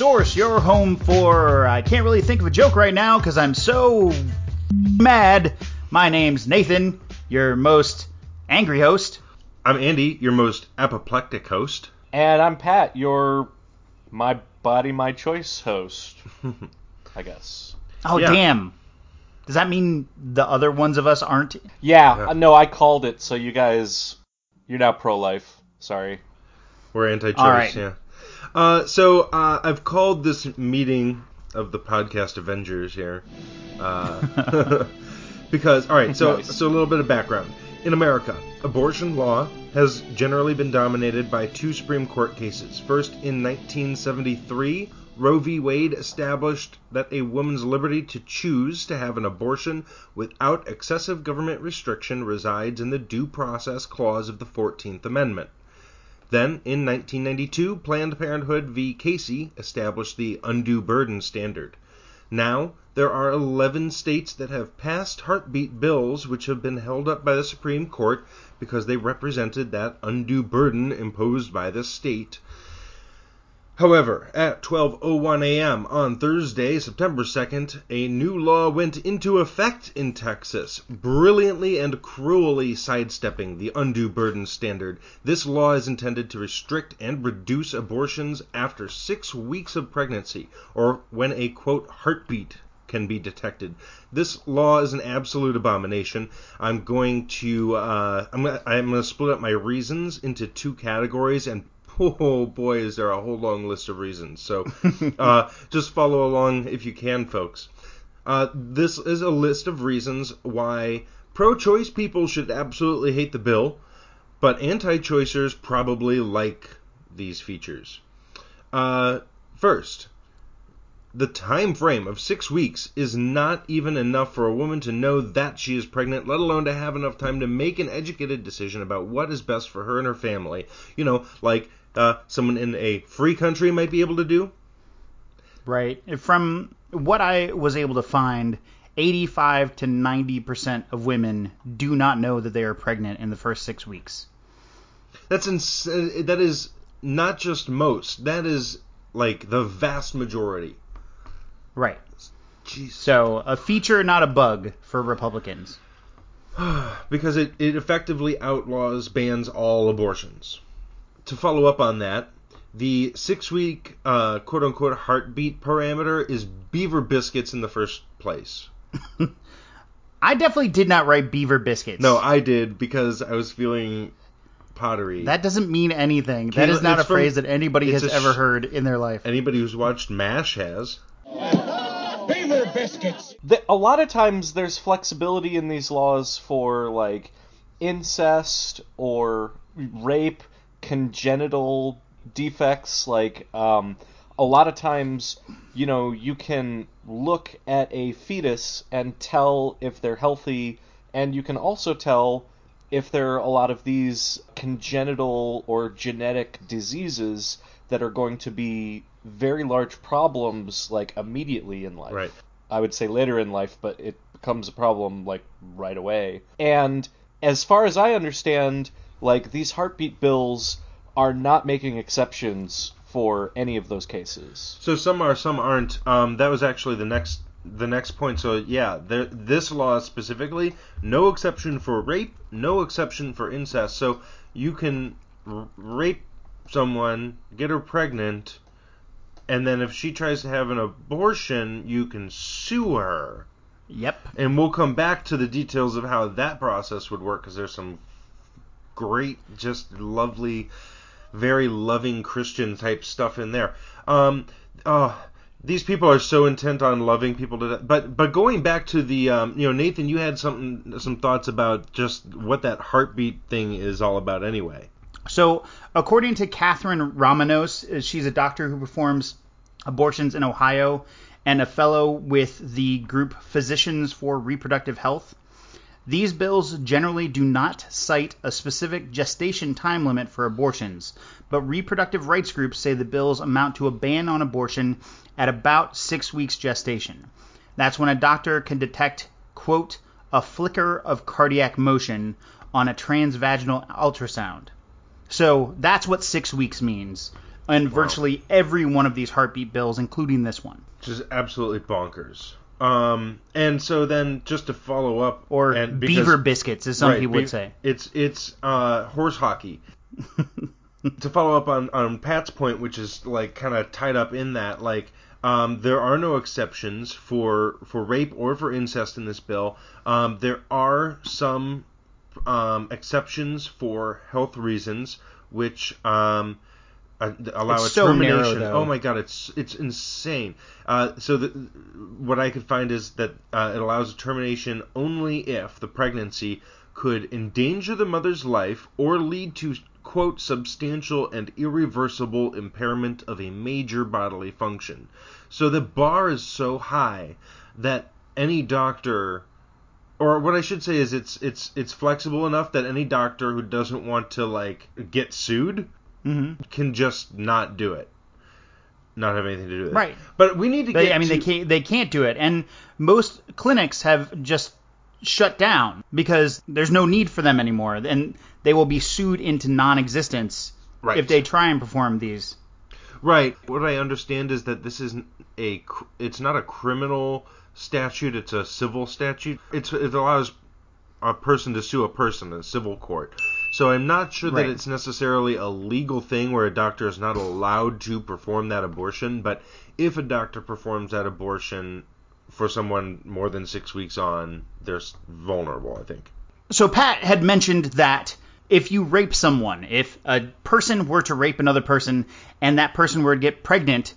Source, your home for... I can't really think of a joke right now because I'm so mad. My name's Nathan, your most angry host. I'm Andy, your most apoplectic host. And I'm Pat, your my body, my choice host, I guess. Oh, yeah. Damn. Does that mean the other ones of us aren't? Yeah. No, I called it, so you guys... You're now pro-life. Sorry. We're anti-choice, right. Yeah. So I've called this meeting of the podcast Avengers here because, all right, so nice. So a little bit of background. In America, abortion law has generally been dominated by two Supreme Court cases. First, in 1973, Roe v. Wade established that a woman's liberty to choose to have an abortion without excessive government restriction resides in the Due Process Clause of the 14th Amendment. Then, in 1992, Planned Parenthood v. Casey established the undue burden standard. Now, there are 11 states that have passed heartbeat bills which have been held up by the Supreme Court because they represented that undue burden imposed by the state. However, at 12:01 a.m. on Thursday, September 2nd, a new law went into effect in Texas, brilliantly and cruelly sidestepping the undue burden standard. This law is intended to restrict and reduce abortions after 6 weeks of pregnancy, or when a, quote, heartbeat can be detected. This law is an absolute abomination. I'm going to I'm going to split up my reasons into two categories, and oh boy, is there a whole long list of reasons. So just follow along if you can, folks. This is a list of reasons why pro-choice people should absolutely hate the bill, but anti-choicers probably like these features. First, the time frame of 6 weeks is not even enough for a woman to know that she is pregnant, let alone to have enough time to make an educated decision about what is best for her and her family. You know, like... someone in a free country might be able to do? Right. From what I was able to find, 85 to 90% of women do not know that they are pregnant in the first 6 weeks. That is not just most. That is, like, the vast majority. Right. Jeez. So, a feature, not a bug for Republicans. Because it effectively outlaws, bans all abortions. To follow up on that, the 6 week quote-unquote heartbeat parameter is beaver biscuits in the first place. I definitely did not write beaver biscuits. No, I did because I was feeling pottery. That doesn't mean anything. That is not a phrase that anybody has ever heard in their life. Anybody who's watched MASH has. Beaver biscuits! A lot of times there's flexibility in these laws for, like, incest or rape, congenital defects. Like, a lot of times, you know, you can look at a fetus and tell if they're healthy, and you can also tell if there are a lot of these congenital or genetic diseases that are going to be very large problems, like, immediately in life. Right. I would say later in life, but it becomes a problem, like, right away. And as far as I understand, like, these heartbeat bills are not making exceptions for any of those cases. So some are, some aren't. That was actually the next point. So, yeah, this law specifically, no exception for rape, no exception for incest. So you can rape someone, get her pregnant, and then if she tries to have an abortion, you can sue her. Yep. And we'll come back to the details of how that process would work, because there's some great, just lovely, very loving Christian type stuff in there. These people are so intent on loving people to death. But going back to the, Nathan, you had some thoughts about just what that heartbeat thing is all about anyway. So according to Catherine Romanos, she's a doctor who performs abortions in Ohio and a fellow with the group Physicians for Reproductive Health, these bills generally do not cite a specific gestation time limit for abortions, but reproductive rights groups say the bills amount to a ban on abortion at about 6 weeks gestation. That's when a doctor can detect, quote, a flicker of cardiac motion on a transvaginal ultrasound. So that's what 6 weeks means. in virtually every one of these heartbeat bills, including this one. Just absolutely bonkers. And so then just to follow up, or because, beaver biscuits, as some people would say, it's horse hockey. To follow up on Pat's point, which is like kind of tied up in that, like, there are no exceptions for rape or for incest in this bill. There are some exceptions for health reasons, which allow it's a termination. Narrow, oh my God, it's insane. What I could find is that it allows a termination only if the pregnancy could endanger the mother's life or lead to, quote, substantial and irreversible impairment of a major bodily function. So the bar is so high that any doctor, or what I should say is it's flexible enough that any doctor who doesn't want to, like, get sued can just not do it. Not have anything to do with it. Right. But we need to get they can't do it. And most clinics have just shut down because there's no need for them anymore, and they will be sued into non-existence if they try and perform these. Right. What I understand is that this isn't it's not a criminal statute, it's a civil statute. It allows a person to sue a person in a civil court. So I'm not sure that it's necessarily a legal thing where a doctor is not allowed to perform that abortion, but if a doctor performs that abortion for someone more than 6 weeks on, they're vulnerable, I think. So Pat had mentioned that if you rape someone, if a person were to rape another person and that person were to get pregnant,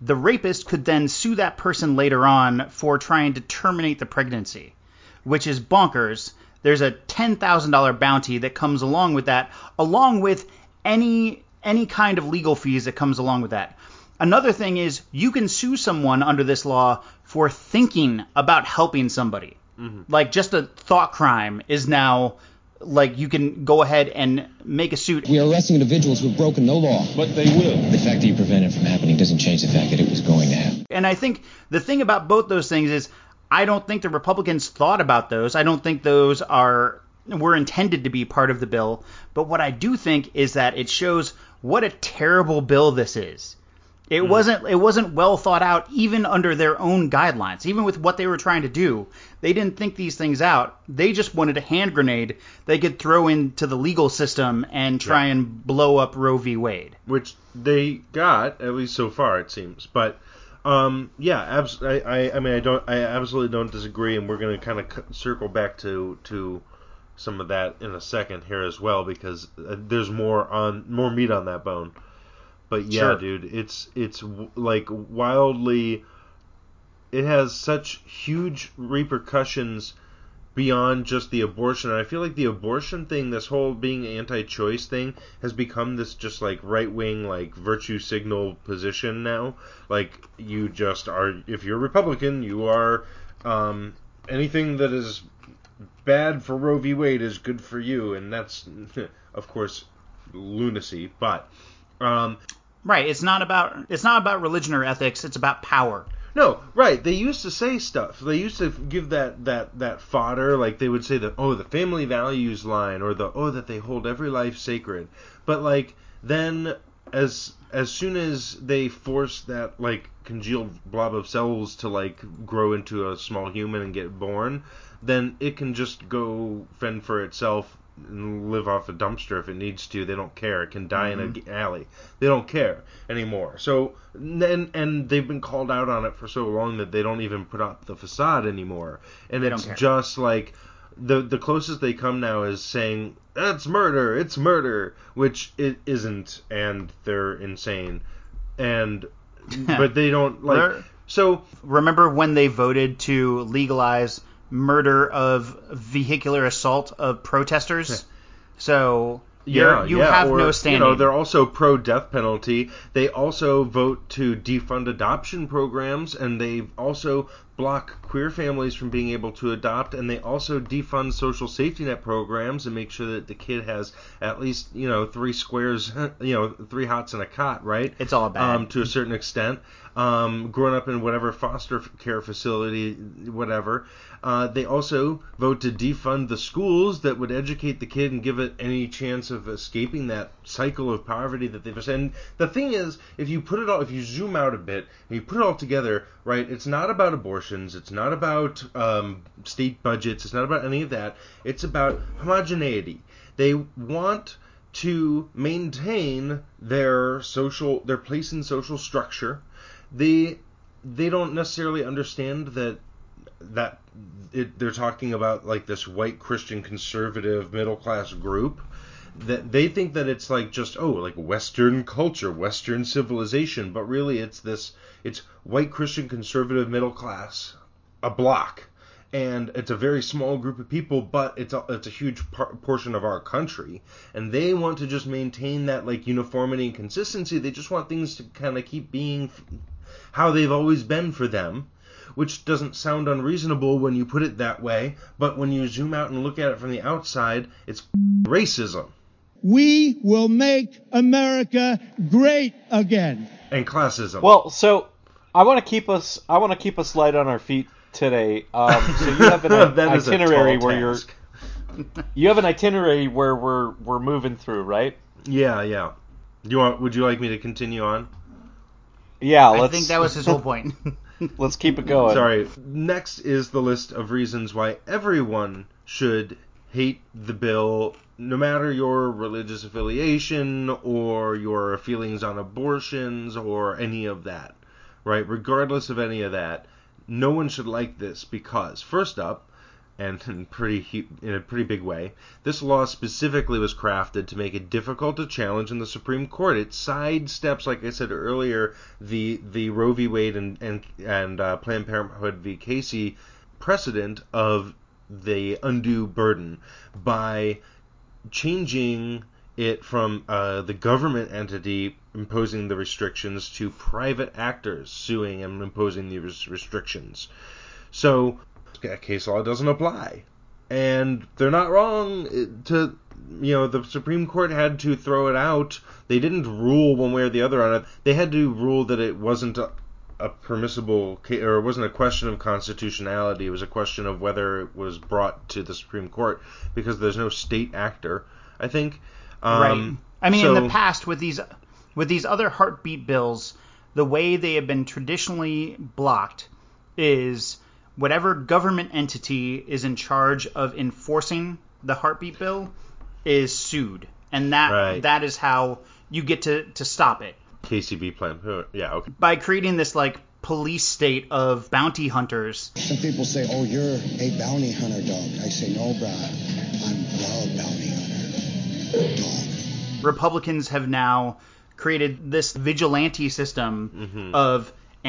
the rapist could then sue that person later on for trying to terminate the pregnancy, which is bonkers. There's a $10,000 bounty that comes along with that, along with any kind of legal fees that comes along with that. Another thing is you can sue someone under this law for thinking about helping somebody. Mm-hmm. Like, just a thought crime is now, like, you can go ahead and make a suit. We are arresting individuals who have broken no law. But they will. The fact that you prevent it from happening doesn't change the fact that it was going to happen. And I think the thing about both those things is I don't think the Republicans thought about those. I don't think those were intended to be part of the bill. But what I do think is that it shows what a terrible bill this is. It wasn't well thought out, even under their own guidelines, even with what they were trying to do. They didn't think these things out. They just wanted a hand grenade they could throw into the legal system and try and blow up Roe v. Wade. Which they got, at least so far, it seems. But I absolutely don't disagree, and we're going to kind of circle back to some of that in a second here as well, because there's more meat on that bone. But dude, it's like wildly, it has such huge repercussions beyond just the abortion. And I feel like the abortion thing, this whole being anti-choice thing, has become this just like right-wing, like virtue signal position now. Like, you just are, if you're Republican, you are anything that is bad for Roe v. Wade is good for you. And that's, of course, lunacy, but... It's not about religion or ethics. It's about power. No, right. They used to say stuff. They used to give that fodder. Like, they would say that, the family values line, or the, that they hold every life sacred. But, like, then as soon as they force that, like, congealed blob of cells to, like, grow into a small human and get born, then it can just go fend for itself and live off a dumpster if it needs to. They don't care. It can die in an alley. They don't care anymore. So and they've been called out on it for so long that they don't even put up the facade anymore. And they don't care. Just like the closest they come now is saying it's murder, which it isn't, and they're insane. And but they don't like. So remember when they voted to legalize murder of vehicular assault of protesters? So you have no standing. They're also pro-death penalty. They also vote to defund adoption programs, and they also block queer families from being able to adopt, and they also defund social safety net programs and make sure that the kid has at least, three squares, 3 hots and a cot, right? It's all bad. To a certain extent. grown up in whatever foster care facility, whatever. They also vote to defund the schools that would educate the kid and give it any chance of escaping that cycle of poverty that they've. And the thing is, if you put it all, if you zoom out a bit, and you put it all together, right? It's not about abortions. It's not about state budgets. It's not about any of that. It's about homogeneity. They want to maintain their place in social structure. They don't necessarily understand that they're talking about like this white Christian conservative middle class group. That they think that it's like just Western culture, Western civilization, but really it's white Christian conservative middle class, a block. And it's a very small group of people, but it's a huge portion of our country. And they want to just maintain that like uniformity and consistency. They just want things to kind of keep being how they've always been for them, which doesn't sound unreasonable when you put it that way. But when you zoom out and look at it from the outside, it's racism. We will make America great again. And classism. Well, so I want to keep us light on our feet today. So you have an itinerary where we're moving through, right? Yeah. Would you like me to continue on? Yeah, I think that was his whole point. Let's keep it going. Sorry. Next is the list of reasons why everyone should hate the bill, no matter your religious affiliation or your feelings on abortions or any of that, right? Regardless of any of that. No one should like this because, first up, and in a pretty big way, this law specifically was crafted to make it difficult to challenge in the Supreme Court. It sidesteps, like I said earlier, the Roe v. Wade and Planned Parenthood v. Casey precedent of the undue burden by changing it from the government entity imposing the restrictions to private actors suing and imposing the restrictions. So case law doesn't apply. And they're not wrong to, the Supreme Court had to throw it out. They didn't rule one way or the other on it. They had to rule that it wasn't a permissible case, or it wasn't a question of constitutionality. It was a question of whether it was brought to the Supreme Court because there's no state actor, I think. Right. I mean, in the past, with these other heartbeat bills, the way they have been traditionally blocked is whatever government entity is in charge of enforcing the heartbeat bill is sued. And that is how you get to stop it. KCB plan. Yeah, okay. By creating this, police state of bounty hunters. Some people say, oh, you're a bounty hunter dog. I say, no, bro, I'm a bounty hunter dog. Republicans have now created this vigilante system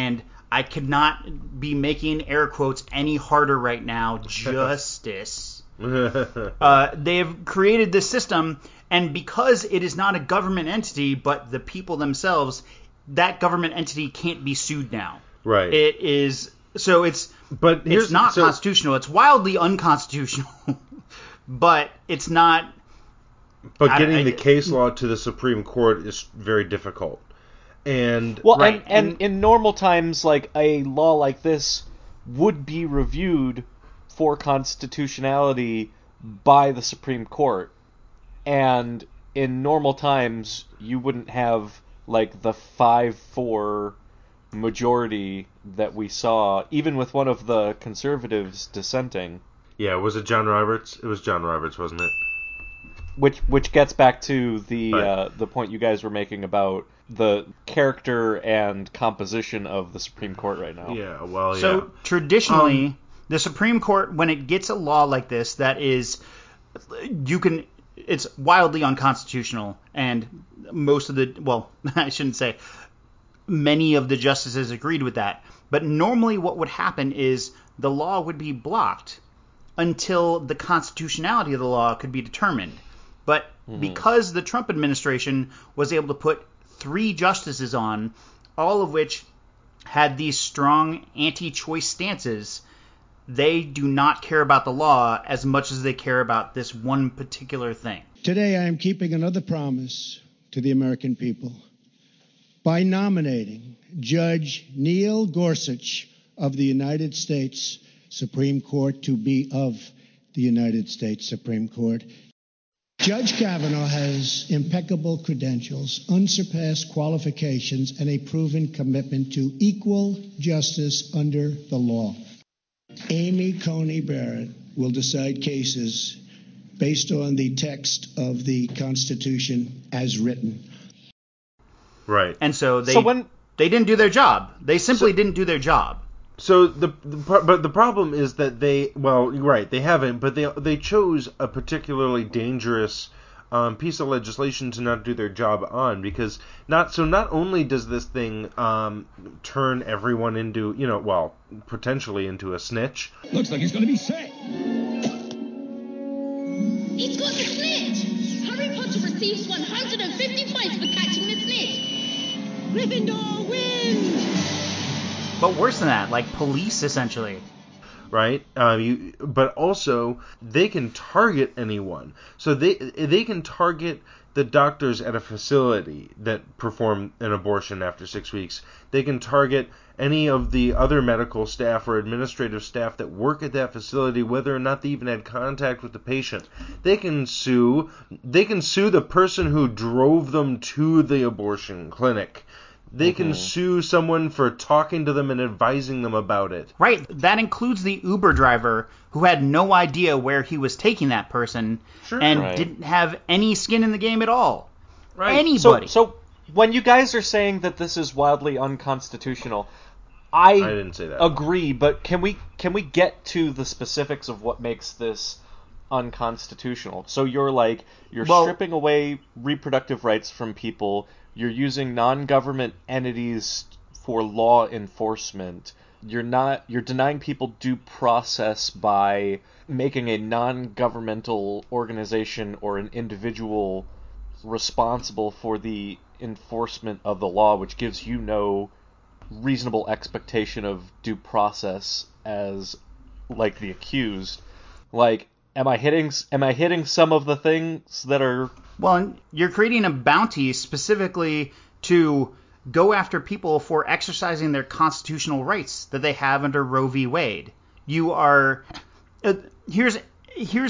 and I could not be making air quotes any harder right now, justice. They have created this system, and because it is not a government entity, but the people themselves, that government entity can't be sued now. Right. It is so it's not constitutional. It's wildly unconstitutional, but it's not. But getting the case law to the Supreme Court is very difficult. And in normal times, a law like this would be reviewed for constitutionality by the Supreme Court. And in normal times, you wouldn't have the 5-4 majority that we saw, even with one of the conservatives dissenting. Yeah, was it John Roberts? It was John Roberts, wasn't it? Which gets back to the point you guys were making about the character and composition of the Supreme Court right now. Yeah, well, yeah. So traditionally, the Supreme Court, when it gets a law like this, it's wildly unconstitutional, and many of the justices agreed with that. But normally, what would happen is the law would be blocked until the constitutionality of the law could be determined. But because the Trump administration was able to put 3 justices on, all of which had these strong anti-choice stances, they do not care about the law as much as they care about this one particular thing. Today I am keeping another promise to the American people by nominating Judge Neil Gorsuch of the United States Supreme Court to be of the United States Supreme Court. Judge Kavanaugh has impeccable credentials, unsurpassed qualifications, and a proven commitment to equal justice under the law. Amy Coney Barrett will decide cases based on the text of the Constitution as written. Right. And so they didn't do their job. They simply didn't do their job. So the problem is that they haven't, but they chose a particularly dangerous piece of legislation to not do their job on, because not only does this thing turn everyone into, potentially into a snitch. Looks like he's going to be sick. He's got the snitch. Harry Potter receives 150 points for catching the snitch. Gryffindor wins. But worse than that, like police, essentially. Right? But also, they can target anyone. So they can target the doctors at a facility that perform an abortion after 6 weeks. They can target any of the other medical staff or administrative staff that work at that facility, whether or not they even had contact with the patient. They can sue the person who drove them to the abortion clinic. They can sue someone for talking to them and advising them about it. Right. That includes the Uber driver who had no idea where he was taking that person didn't have any skin in the game at all. Right. Anybody. So when you guys are saying that this is wildly unconstitutional, I didn't say that. Agree, but can we get to the specifics of what makes this unconstitutional? So you're stripping away reproductive rights from people. You're using non-government entities for law enforcement. You're denying people due process by making a non-governmental organization or an individual responsible for the enforcement of the law, which gives you no reasonable expectation of due process as, like, the accused. Like, am I hitting some of the things that are... Well, you're creating a bounty specifically to go after people for exercising their constitutional rights that they have under Roe v. Wade. You are here's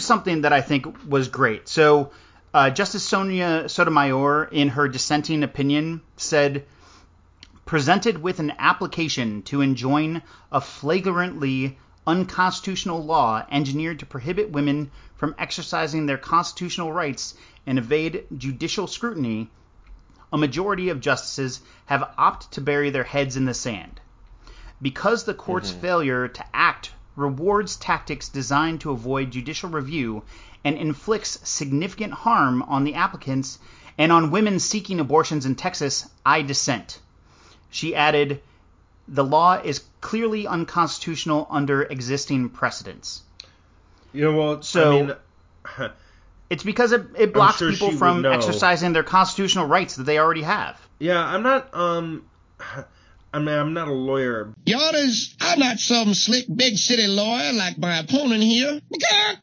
something that I think was great. So Justice Sonia Sotomayor, in her dissenting opinion, said, presented with an application to enjoin a flagrantly unconstitutional law engineered to prohibit women from exercising their constitutional rights and evade judicial scrutiny, a majority of justices have opted to bury their heads in the sand. Because the court's failure to act rewards tactics designed to avoid judicial review and inflicts significant harm on the applicants and on women seeking abortions in Texas, I dissent. She added, the law is clearly unconstitutional under existing precedents. It's because it blocks people from exercising their constitutional rights that they already have. Yeah, I'm not, I'm not a lawyer. Your Honors, I'm not some slick big city lawyer like my opponent here.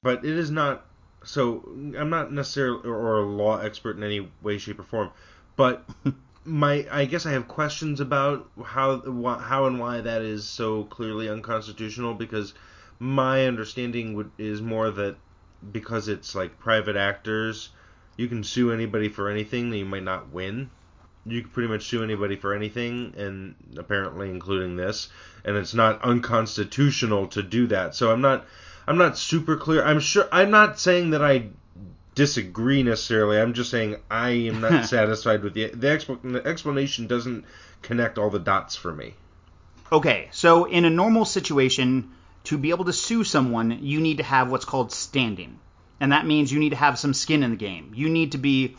But it is not, so I'm not necessarily, or a law expert in any way, shape, or form, but I guess I have questions about how and why that is so clearly unconstitutional, because my understanding is more that because it's like private actors, you can sue anybody for anything that you might not win. You can pretty much sue anybody for anything, and apparently including this, and it's not unconstitutional to do that. So I'm not super clear. I'm not saying that I disagree necessarily. I'm just saying I am not satisfied with the explanation doesn't connect all the dots for me. Okay, so in a normal situation, to be able to sue someone, you need to have what's called standing. And that means you need to have some skin in the game. You need to be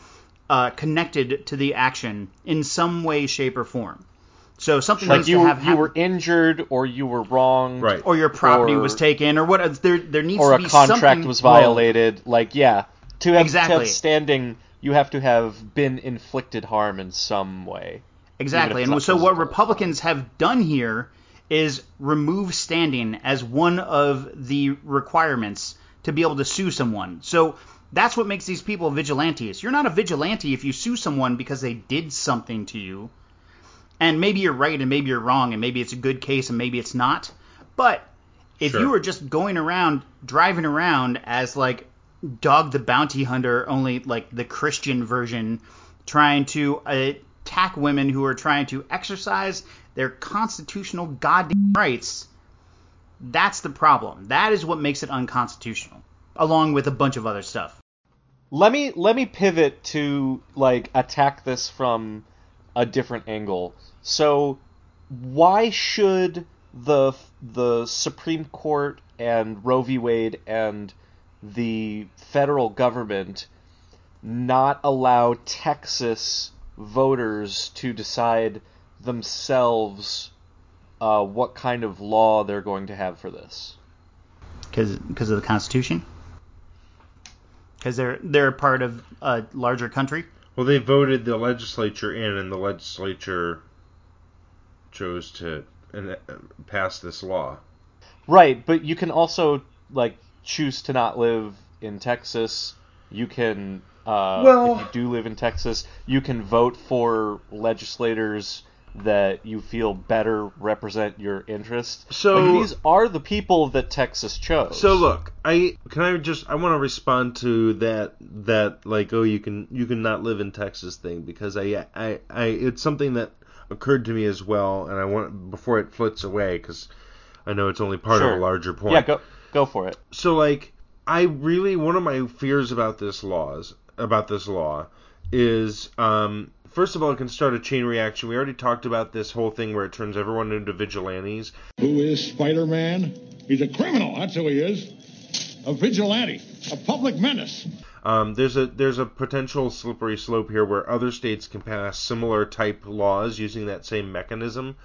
connected to the action in some way, shape, or form. So something like you were injured, or you were wronged, right, or your property was taken, or what? There needs to be something. Or a contract was violated. Wrong. Like, yeah, to have standing, you have to have been inflicted harm in some way. Exactly. And so what Republicans have done here is remove standing as one of the requirements to be able to sue someone. So that's what makes these people vigilantes. You're not a vigilante if you sue someone because they did something to you. And maybe you're right and maybe you're wrong and maybe it's a good case and maybe it's not. But if you were just going around, driving around as like Dog the Bounty Hunter, only like the Christian version, trying to attack women who are trying to exercise their constitutional goddamn rights, that's the problem. That is what makes it unconstitutional, along with a bunch of other stuff. Let me pivot to like attack this from a different angle. So why should the Supreme Court and Roe v. Wade and the federal government not allow Texas voters to decide themselves what kind of law they're going to have for this? Because of the Constitution? Because they're a part of a larger country? Well, they voted the legislature in, and the legislature chose to pass this law. Right, but you can also like choose to not live in Texas. You can, if you do live in Texas, you can vote for legislators that you feel better represent your interests. So like, these are the people that Texas chose. So look, I want to respond to that like, oh, you can not live in Texas thing, because I it's something that occurred to me as well, and I want, before it flits away, because I know it's only part of a larger point. Yeah, go for it. So like, I really, one of my fears about this law is, first of all, it can start a chain reaction. We already talked about this whole thing where it turns everyone into vigilantes. Who is Spider-Man? He's a criminal. That's who he is. A vigilante. A public menace. There's a potential slippery slope here where other states can pass similar type laws using that same mechanism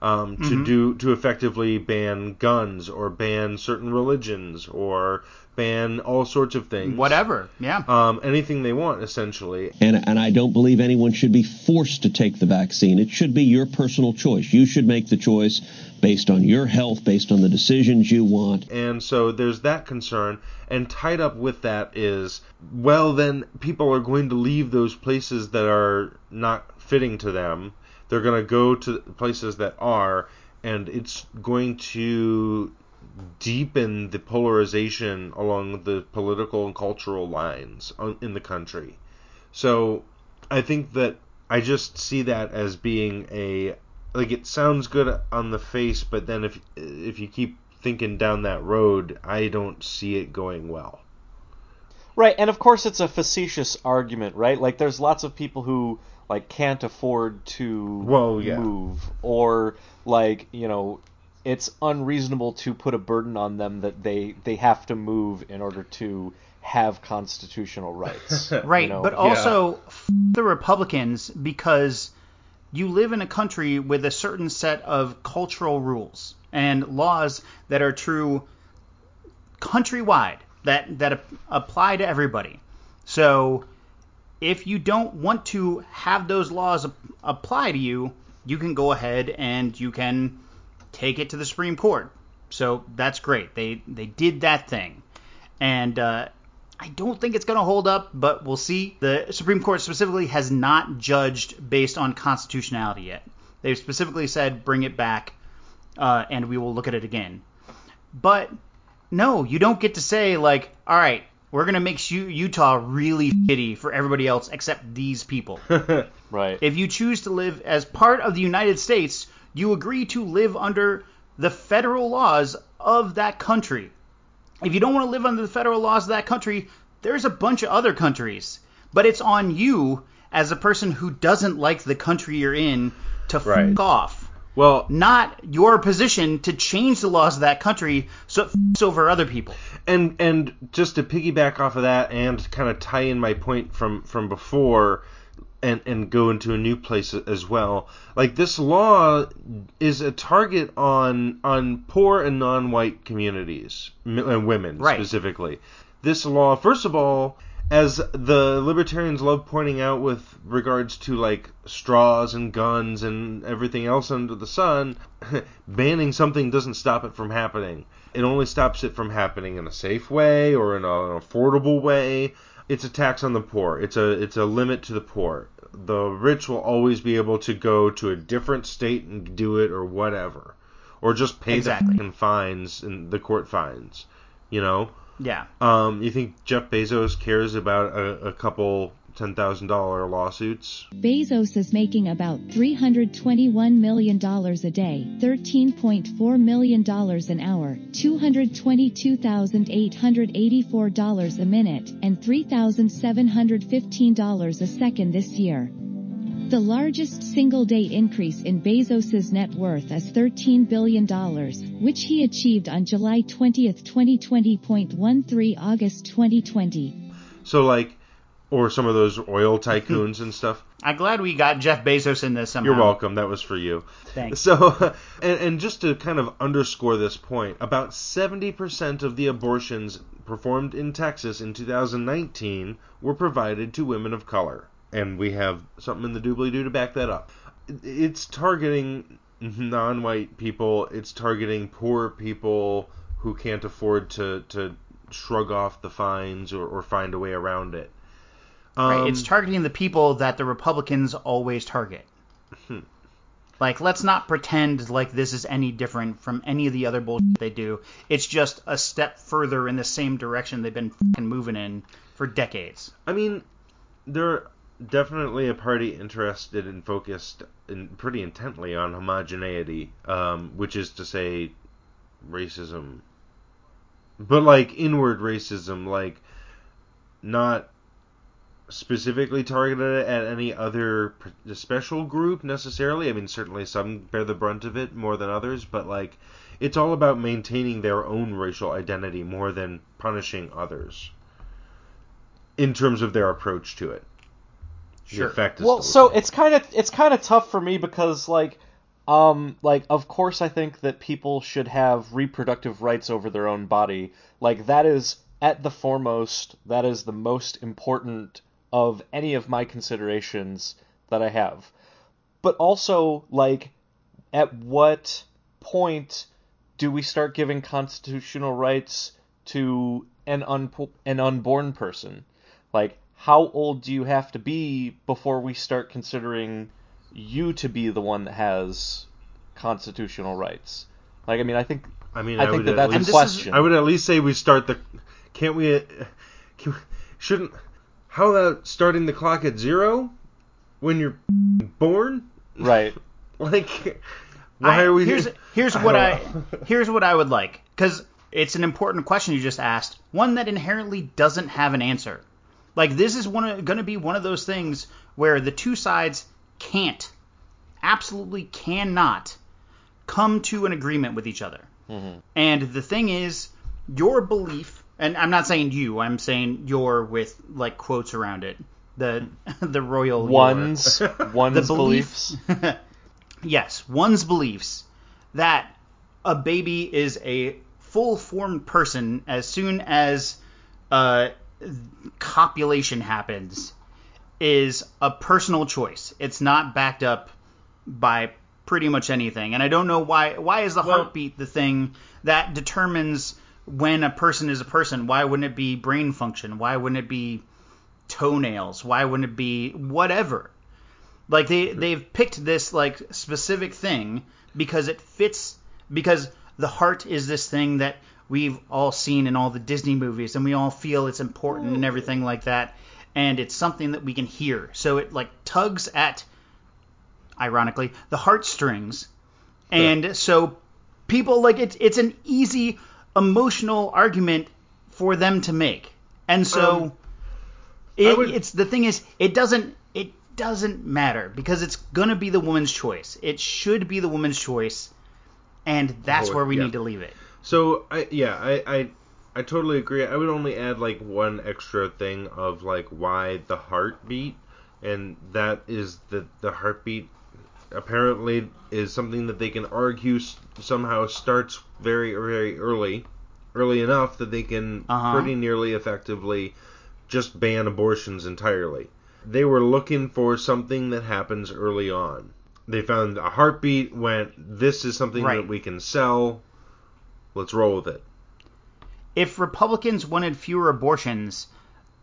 to effectively ban guns or ban certain religions or ban all sorts of things. Whatever, yeah. Anything they want, essentially. And I don't believe anyone should be forced to take the vaccine. It should be your personal choice. You should make the choice based on your health, based on the decisions you want. And so there's that concern. And tied up with that is, well, then people are going to leave those places that are not fitting to them. They're going to go to places that are, and it's going to deepen the polarization along the political and cultural lines in the country. So I think that I just see that as being it sounds good on the face, but then if you keep thinking down that road, I don't see it going well. Right, and of course it's a facetious argument, right? Like, there's lots of people who like can't afford to move, or like, you know, it's unreasonable to put a burden on them that they have to move in order to have constitutional rights. Right, you know? But also the Republicans, because you live in a country with a certain set of cultural rules and laws that are true countrywide, that apply to everybody. So if you don't want to have those laws apply to you, you can go ahead and you can take it to the Supreme Court. So that's great. They did that thing. And I don't think it's going to hold up, but we'll see. The Supreme Court specifically has not judged based on constitutionality yet. They've specifically said, bring it back, and we will look at it again. But no, you don't get to say, like, all right, we're going to make Utah really shitty for everybody else except these people. Right. If you choose to live as part of the United States, you agree to live under the federal laws of that country. If you don't want to live under the federal laws of that country, there's a bunch of other countries. But it's on you as a person who doesn't like the country you're in to fuck off. Well, not your position to change the laws of that country so it f***s over other people. And just to piggyback off of that and kind of tie in my point from before and go into a new place as well, like, this law is a target on poor and non-white communities, and women specifically. This law, first of all, as the libertarians love pointing out with regards to, like, straws and guns and everything else under the sun, banning something doesn't stop it from happening. It only stops it from happening in a safe way or in an affordable way. It's a tax on the poor. It's a limit to the poor. The rich will always be able to go to a different state and do it or whatever. Or just pay the fines and the court fines, you know? Yeah. You think Jeff Bezos cares about a couple $10,000 lawsuits? Bezos is making about $321 million a day, $13.4 million an hour, $222,884 a minute, and $3,715 a second this year. The largest single-day increase in Bezos's net worth is $13 billion, which he achieved on July 20th, 2020. 13 August 2020. So, like, or some of those oil tycoons and stuff. I'm glad we got Jeff Bezos in this somehow. You're welcome. That was for you. Thanks. So, and just to kind of underscore this point, about 70% of the abortions performed in Texas in 2019 were provided to women of color. And we have something in the doobly-doo to back that up. It's targeting non-white people. It's targeting poor people who can't afford to shrug off the fines or find a way around it. Right. It's targeting the people that the Republicans always target. Like, let's not pretend like this is any different from any of the other bullshit they do. It's just a step further in the same direction they've been fucking moving in for decades. I mean, they're definitely a party interested and focused pretty intently on homogeneity, which is to say racism. But, like, inward racism, like, not specifically targeted at any other special group necessarily. I mean, certainly some bear the brunt of it more than others, but, like, it's all about maintaining their own racial identity more than punishing others in terms of their approach to it. Sure. Well, so it's kind of tough for me because, like, of course I think that people should have reproductive rights over their own body. Like, that is at the foremost, that is the most important of any of my considerations that I have. But also, like, at what point do we start giving constitutional rights to an unborn person? Like, how old do you have to be before we start considering you to be the one that has constitutional rights? Like, I think that that's a question. I would at least say we start the... How about starting the clock at zero when you're born? Right. Like, why are we... Here's what I would like, because it's an important question you just asked, one that inherently doesn't have an answer. Like, this is going to be one of those things where the two sides absolutely cannot come to an agreement with each other. Mm-hmm. And the thing is, your belief, and I'm not saying you, I'm saying your with, like, quotes around it, the royal... One's beliefs. Yes, one's beliefs that a baby is a full-formed person as soon as copulation happens is a personal choice. It's not backed up by pretty much anything. And I don't know why is the heartbeat the thing that determines when a person is a person? Why wouldn't it be brain function? Why wouldn't it be toenails? Why wouldn't it be whatever? Like, they've picked this, like, specific thing because it fits, because the heart is this thing that we've all seen in all the Disney movies, and we all feel it's important and everything like that, and it's something that we can hear. So it, like, tugs at, ironically, the heartstrings, and so people, like, it's an easy emotional argument for them to make, and so it doesn't matter because it's gonna be the woman's choice. It should be the woman's choice, and that's where we need to leave it. So I totally agree. I would only add, like, one extra thing of, like, why the heartbeat, and that is that the heartbeat apparently is something that they can argue somehow starts very, very early enough that they can pretty nearly effectively just ban abortions entirely. They were looking for something that happens early on. They found a heartbeat, went, this is something that we can sell. Let's roll with it. If Republicans wanted fewer abortions,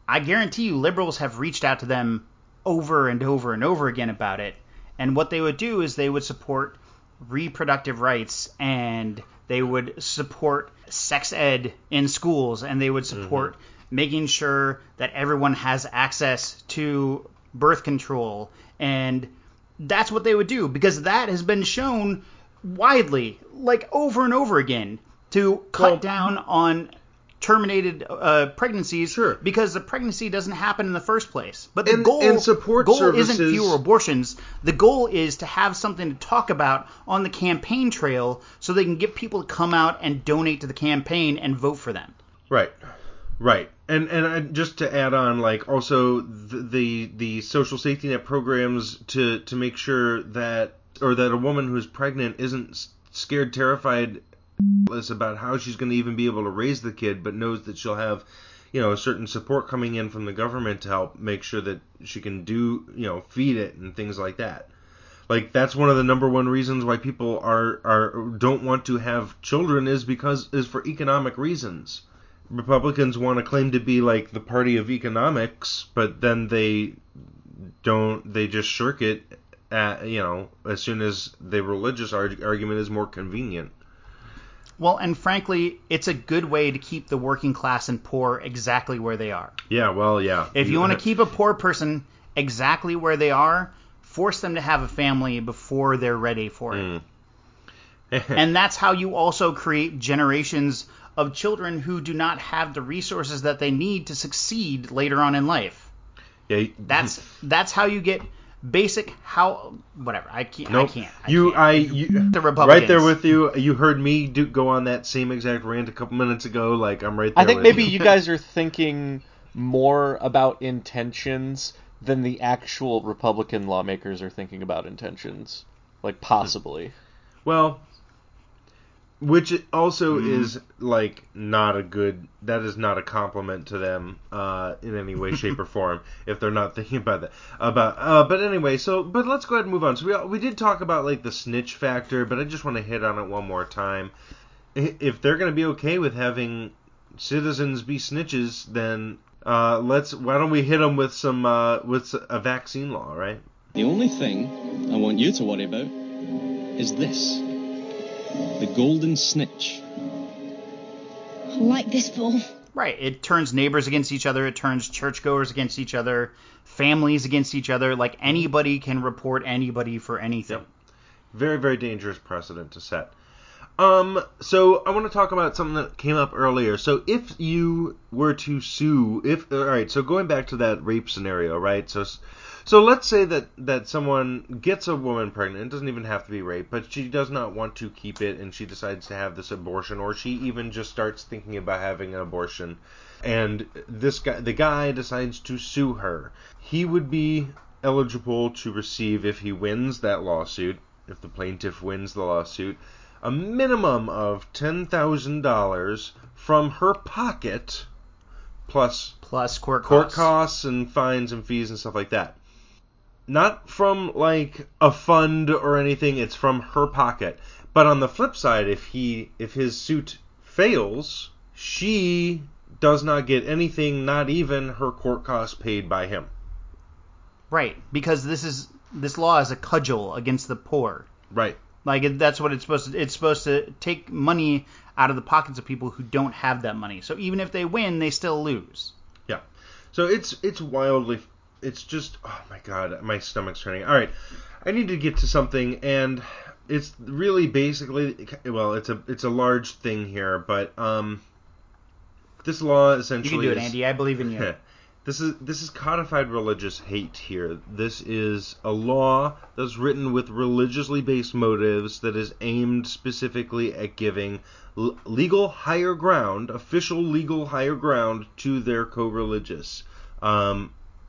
I guarantee you liberals have reached out to them over and over and over again about it. And what they would do is they would support reproductive rights, and they would support sex ed in schools, and they would support making sure that everyone has access to birth control. And that's what they would do, because that has been shown widely, like over and over again, to cut down on terminated pregnancies because the pregnancy doesn't happen in the first place. But the goal isn't fewer abortions. The goal is to have something to talk about on the campaign trail so they can get people to come out and donate to the campaign and vote for them. Right. And I, just to add on, like, also the social safety net programs to make sure that, or that a woman who's pregnant isn't scared, terrified, about how she's going to even be able to raise the kid, but knows that she'll have, you know, a certain support coming in from the government to help make sure that she can do, you know, feed it and things like that. Like, that's one of the number one reasons why people don't want to have children is for economic reasons. Republicans want to claim to be like the party of economics, but then they just shirk it at, you know, as soon as the religious argument is more convenient. Well, and frankly, it's a good way to keep the working class and poor exactly where they are. Yeah, well, yeah. If you want to keep a poor person exactly where they are, force them to have a family before they're ready for it. And that's how you also create generations of children who do not have the resources that they need to succeed later on in life. Yeah. That's how you get basic whatever. The Republicans. Right there with you. You heard me go on that same exact rant a couple minutes ago. Like, I'm right there. I think maybe you guys are thinking more about intentions than the actual Republican lawmakers are thinking about intentions. Like, possibly. Well, which also is, like, not a good... That is not a compliment to them in any way, shape, or form, if they're not thinking about that. But anyway, but let's go ahead and move on. So we did talk about, like, the snitch factor, but I just want to hit on it one more time. If they're going to be okay with having citizens be snitches, then why don't we hit them with a vaccine law, right? The only thing I want you to worry about is this. The golden snitch. I like this bull. Right. It turns neighbors against each other. It turns churchgoers against each other. Families against each other. Like, anybody can report anybody for anything. Yep. Very, very dangerous precedent to set. So I want to talk about something that came up earlier. So if you were to sue, so going back to that rape scenario, right? So let's say that someone gets a woman pregnant. It doesn't even have to be rape, but she does not want to keep it, and she decides to have this abortion, or she even just starts thinking about having an abortion. And the guy decides to sue her. He would be eligible to receive, if he wins that lawsuit, if the plaintiff wins the lawsuit, a minimum of $10,000 from her pocket, plus court costs and fines and fees and stuff like that. Not from, like, a fund or anything. It's from her pocket. But on the flip side, if his suit fails, she does not get anything, not even her court costs paid by him. Right, because this law is a cudgel against the poor. Right. Like, that's what it's supposed to. It's supposed to take money out of the pockets of people who don't have that money. So even if they win, they still lose. Yeah. So it's wildly. It's just, oh my God, my stomach's turning. All right, I need to get to something, and it's really basically, well, it's a large thing here, but this law essentially. You can do it, Andy. I believe in you. This is codified religious hate here. This is a law that's written with religiously based motives that is aimed specifically at giving official legal higher ground to their co-religious.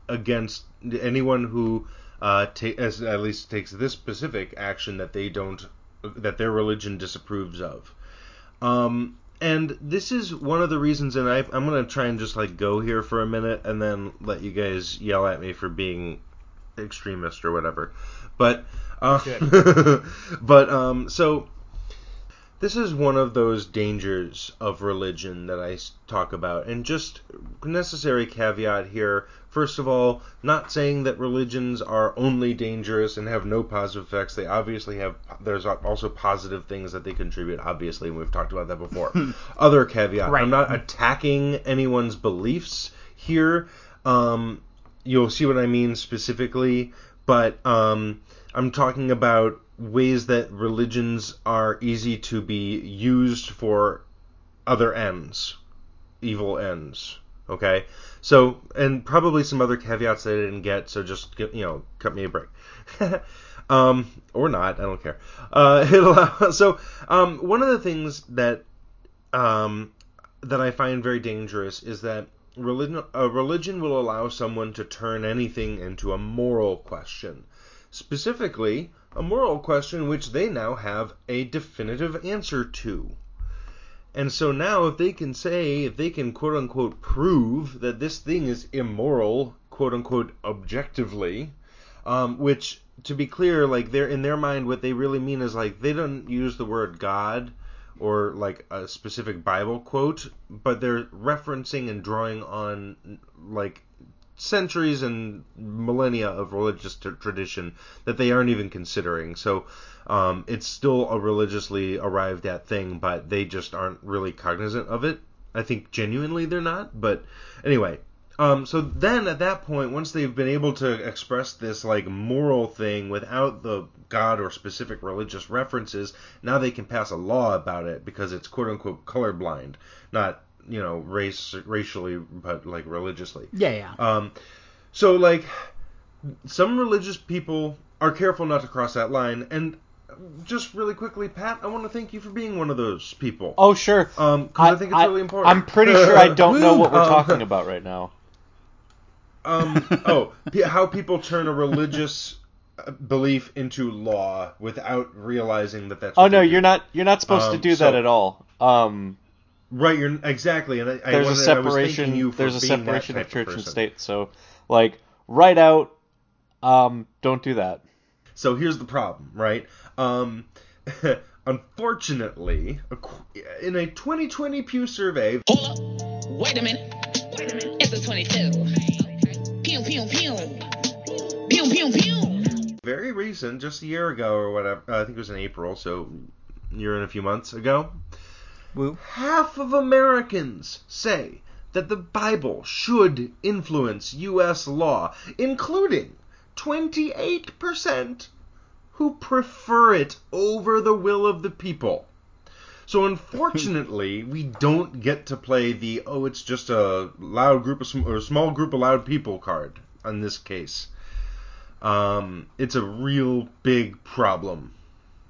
Against anyone who at least takes this specific action that their religion disapproves of. And this is one of the reasons, and I'm going to try and just, like, go here for a minute and then let you guys yell at me for being extremist or whatever. But so This is one of those dangers of religion that I talk about. And just necessary caveat here, first of all, not saying that religions are only dangerous and have no positive effects. They obviously have, there's also positive things that they contribute, obviously, and we've talked about that before. Other caveat, right. I'm not attacking anyone's beliefs here. You'll see what I mean specifically, but I'm talking about ways that religions are easy to be used for other ends, evil ends, okay? So, and probably some other caveats that I didn't get, so just, cut me a break. Or not, I don't care. One of the things that that I find very dangerous is that religion will allow someone to turn anything into a moral question. Specifically, a moral question which they now have a definitive answer to. And so now if they can quote-unquote prove that this thing is immoral, quote-unquote objectively, which, to be clear, like they're in their mind what they really mean is like they don't use the word God or like a specific Bible quote, but they're referencing and drawing on like centuries and millennia of religious tradition that they aren't even considering. So it's still a religiously arrived at thing, but they just aren't really cognizant of it. I think genuinely they're not, but anyway. So then at that point, once they've been able to express this like moral thing without the God or specific religious references, now they can pass a law about it because it's quote unquote colorblind, not racially, but like religiously. Yeah. So like some religious people are careful not to cross that line. And just really quickly, Pat, I want to thank you for being one of those people. Oh, sure. Because I think it's really important. I'm pretty sure I don't know what we're talking about right now. How people turn a religious belief into law without realizing that that's. Oh no, you're not supposed to do that at all. Right, you're exactly, and I was thanking you for being that type of person. There's a separation of church and state, so, like, right out, don't do that. So here's the problem, right? Unfortunately, in a 2020 Pew survey... Hold up, wait a minute, it's a 22. Pew, pew, pew. Pew, pew, pew. Very recent, just a year ago or whatever, I think it was in April, so a year and a few months ago... Half of Americans say that the Bible should influence U.S. law, including 28% who prefer it over the will of the people. So unfortunately, we don't get to play the, it's just a loud group of or small group of loud people card on this case. It's a real big problem.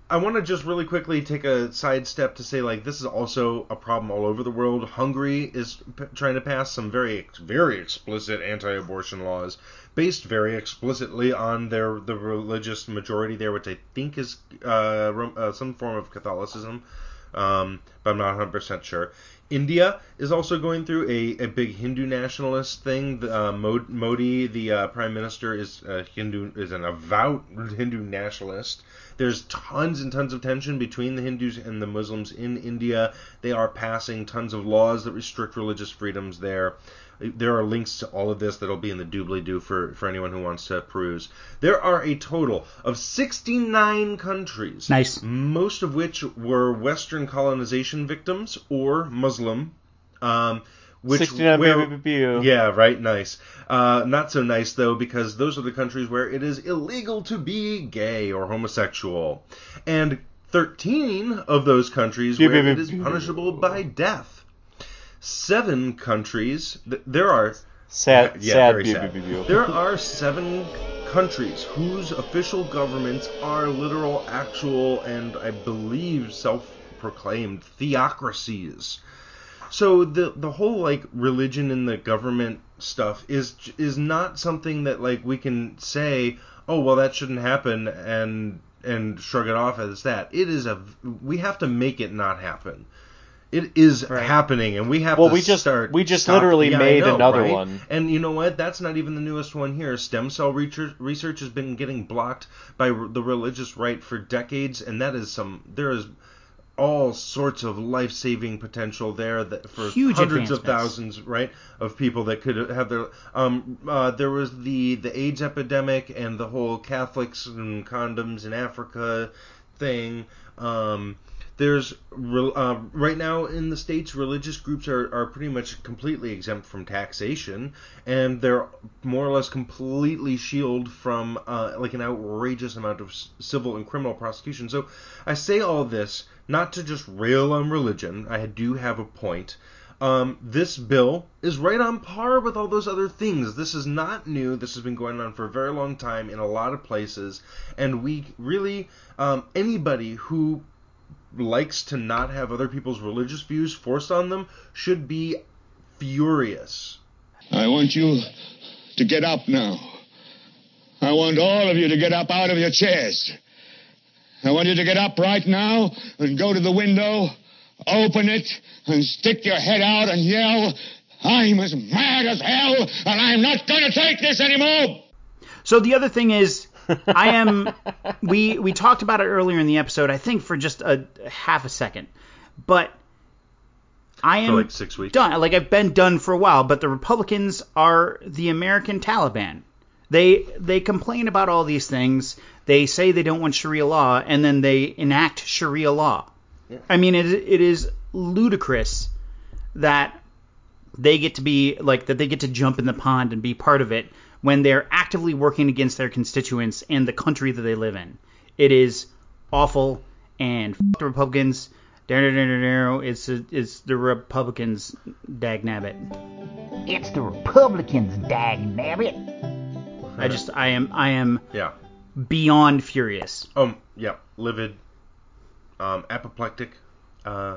I want to just really quickly take a sidestep to say, like, this is also a problem all over the world. Hungary is trying to pass some very, very explicit anti-abortion laws based very explicitly on the religious majority there, which I think is some form of Catholicism, but I'm not 100% sure. India is also going through a big Hindu nationalist thing. Modi, the prime minister, is an avowed Hindu nationalist. There's tons and tons of tension between the Hindus and the Muslims in India. They are passing tons of laws that restrict religious freedoms there. There are links to all of this that'll be in the doobly-doo for anyone who wants to peruse. There are a total of 69 countries, nice, most of which were Western colonization victims or Muslim. 69 BBBU. Yeah, right, nice. Not so nice, though, because those are the countries where it is illegal to be gay or homosexual. And 13 of those countries where it is punishable by death. 7 countries, there are... Sad, yeah, sad, very sad. There are 7 countries whose official governments are literal, actual, and I believe self-proclaimed theocracies. So the whole like religion and the government stuff is not something that like we can say, oh well, that shouldn't happen and shrug it off as that. It is we have to make it not happen. It is right. Happening, and we have to start. We just literally made another one. And you know what? That's not even the newest one here. Stem cell research has been getting blocked by the religious right for decades, and that is some there is all sorts of life-saving potential there that for huge hundreds of thousands, right, of people that could have their there was the AIDS epidemic and the whole Catholics and condoms in Africa thing. There's right now in the States, religious groups are pretty much completely exempt from taxation, and they're more or less completely shielded from like an outrageous amount of civil and criminal prosecution. So I say all this not to just rail on religion. I do have a point. This bill is right on par with all those other things. This is not new. This has been going on for a very long time in a lot of places, and we really anybody who likes to not have other people's religious views forced on them should be furious. I want you to get up now. I want all of you to get up out of your chairs. I want you to get up right now and go to the window, open it, and stick your head out and yell, "I'm as mad as hell, and I'm not going to take this anymore!" So the other thing is, we talked about it earlier in the episode, I think for just a half a second, but I am for like 6 weeks done. Like I've been done for a while, but the Republicans are the American Taliban. They complain about all these things. They say they don't want Sharia law, and then they enact Sharia law. Yeah. I mean, it is ludicrous that they get to be like that. They get to jump in the pond and be part of it, when they're actively working against their constituents and the country that they live in. It is awful, and fuck the Republicans. It's the Republicans, dagnabbit. It's the Republicans, dagnabbit. I am yeah, beyond furious. Yeah, livid, apoplectic, yeah.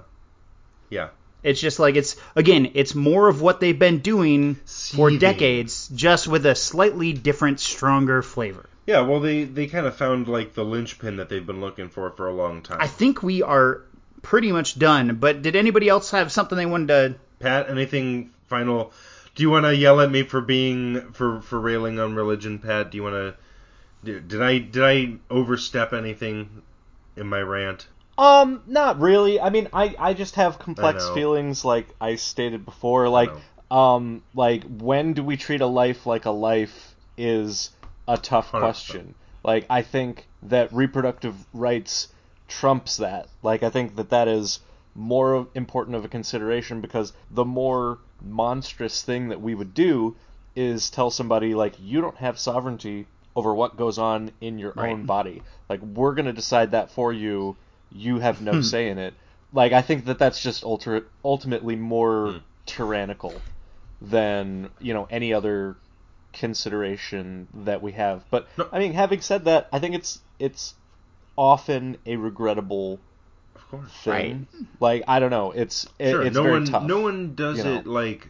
It's just like it's more of what they've been doing for decades, just with a slightly different, stronger flavor. Yeah, well, they kind of found like the linchpin that they've been looking for a long time. I think we are pretty much done, but did anybody else have something they wanted to... Pat, anything final? Do you want to yell at me for being for railing on religion, Pat? Do you want to... Did I overstep anything in my rant? Not really. I mean, I just have complex feelings, like I stated before. Like, like when do we treat a life like a life is a tough question. Like, I think that reproductive rights trumps that. Like, I think that is more important of a consideration, because the more monstrous thing that we would do is tell somebody, like, you don't have sovereignty over what goes on in your own body. Like, we're going to decide that for you. You have no say in it. Like, I think that that's just ultimately more tyrannical than, you know, any other consideration that we have. But, no. I mean, having said that, I think it's often a regrettable thing. Right. Like, I don't know. It's no very tough. No one does it, like,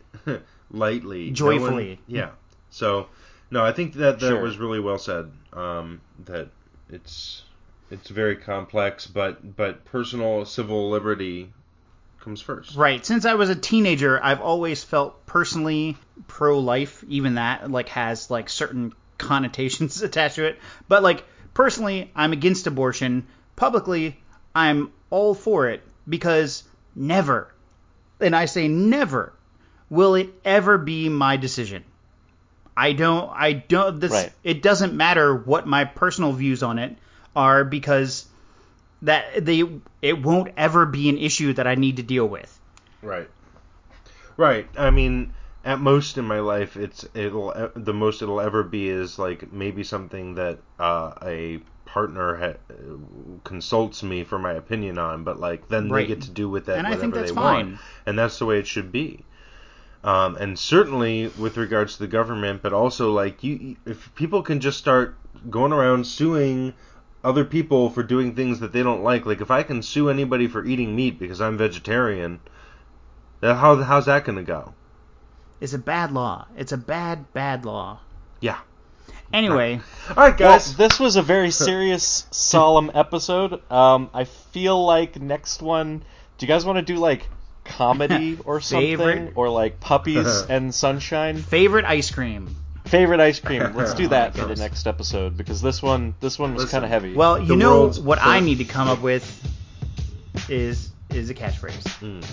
lightly. Joyfully. No one, yeah. So, no, I think that was really well said. That it's very complex, but personal civil liberty comes first. Right. Since I was a teenager, I've always felt personally pro-life. Even that like has like certain connotations attached to it. But like personally, I'm against abortion. Publicly, I'm all for it, because never, and I say never, will it ever be my decision. It doesn't matter what my personal views on it are, because it won't ever be an issue that I need to deal with. Right. I mean, at most in my life, the most it'll ever be is like maybe something that a partner consults me for my opinion on, but like then they get to do with that and whatever I think that's fine. And that's the way it should be. And certainly with regards to the government, but also like if people can just start going around suing other people for doing things that they don't like if I can sue anybody for eating meat because I'm vegetarian, how's that gonna go? It's a bad law. It's a bad law. Yeah. Anyway, all right guys, well, this was a very serious, solemn episode. I feel like next one, do you guys want to do like comedy or something? Or like puppies and sunshine? Favorite ice cream. Let's do that for the next episode, because this one was kind of heavy. Well, you know what I need to come up with is a catchphrase.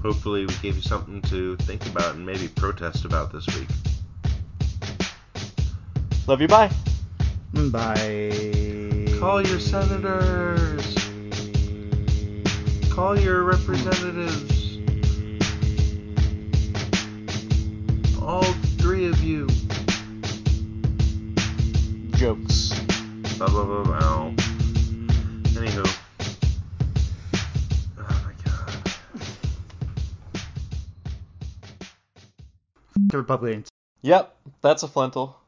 Hopefully we gave you something to think about and maybe protest about this week. Love you, bye. Bye. Call your senators. Call your representatives. All three of you. Jokes. Blah, blah, blah, blah. Anywho. Oh, my God. The Republicans. Yep, that's a flintle.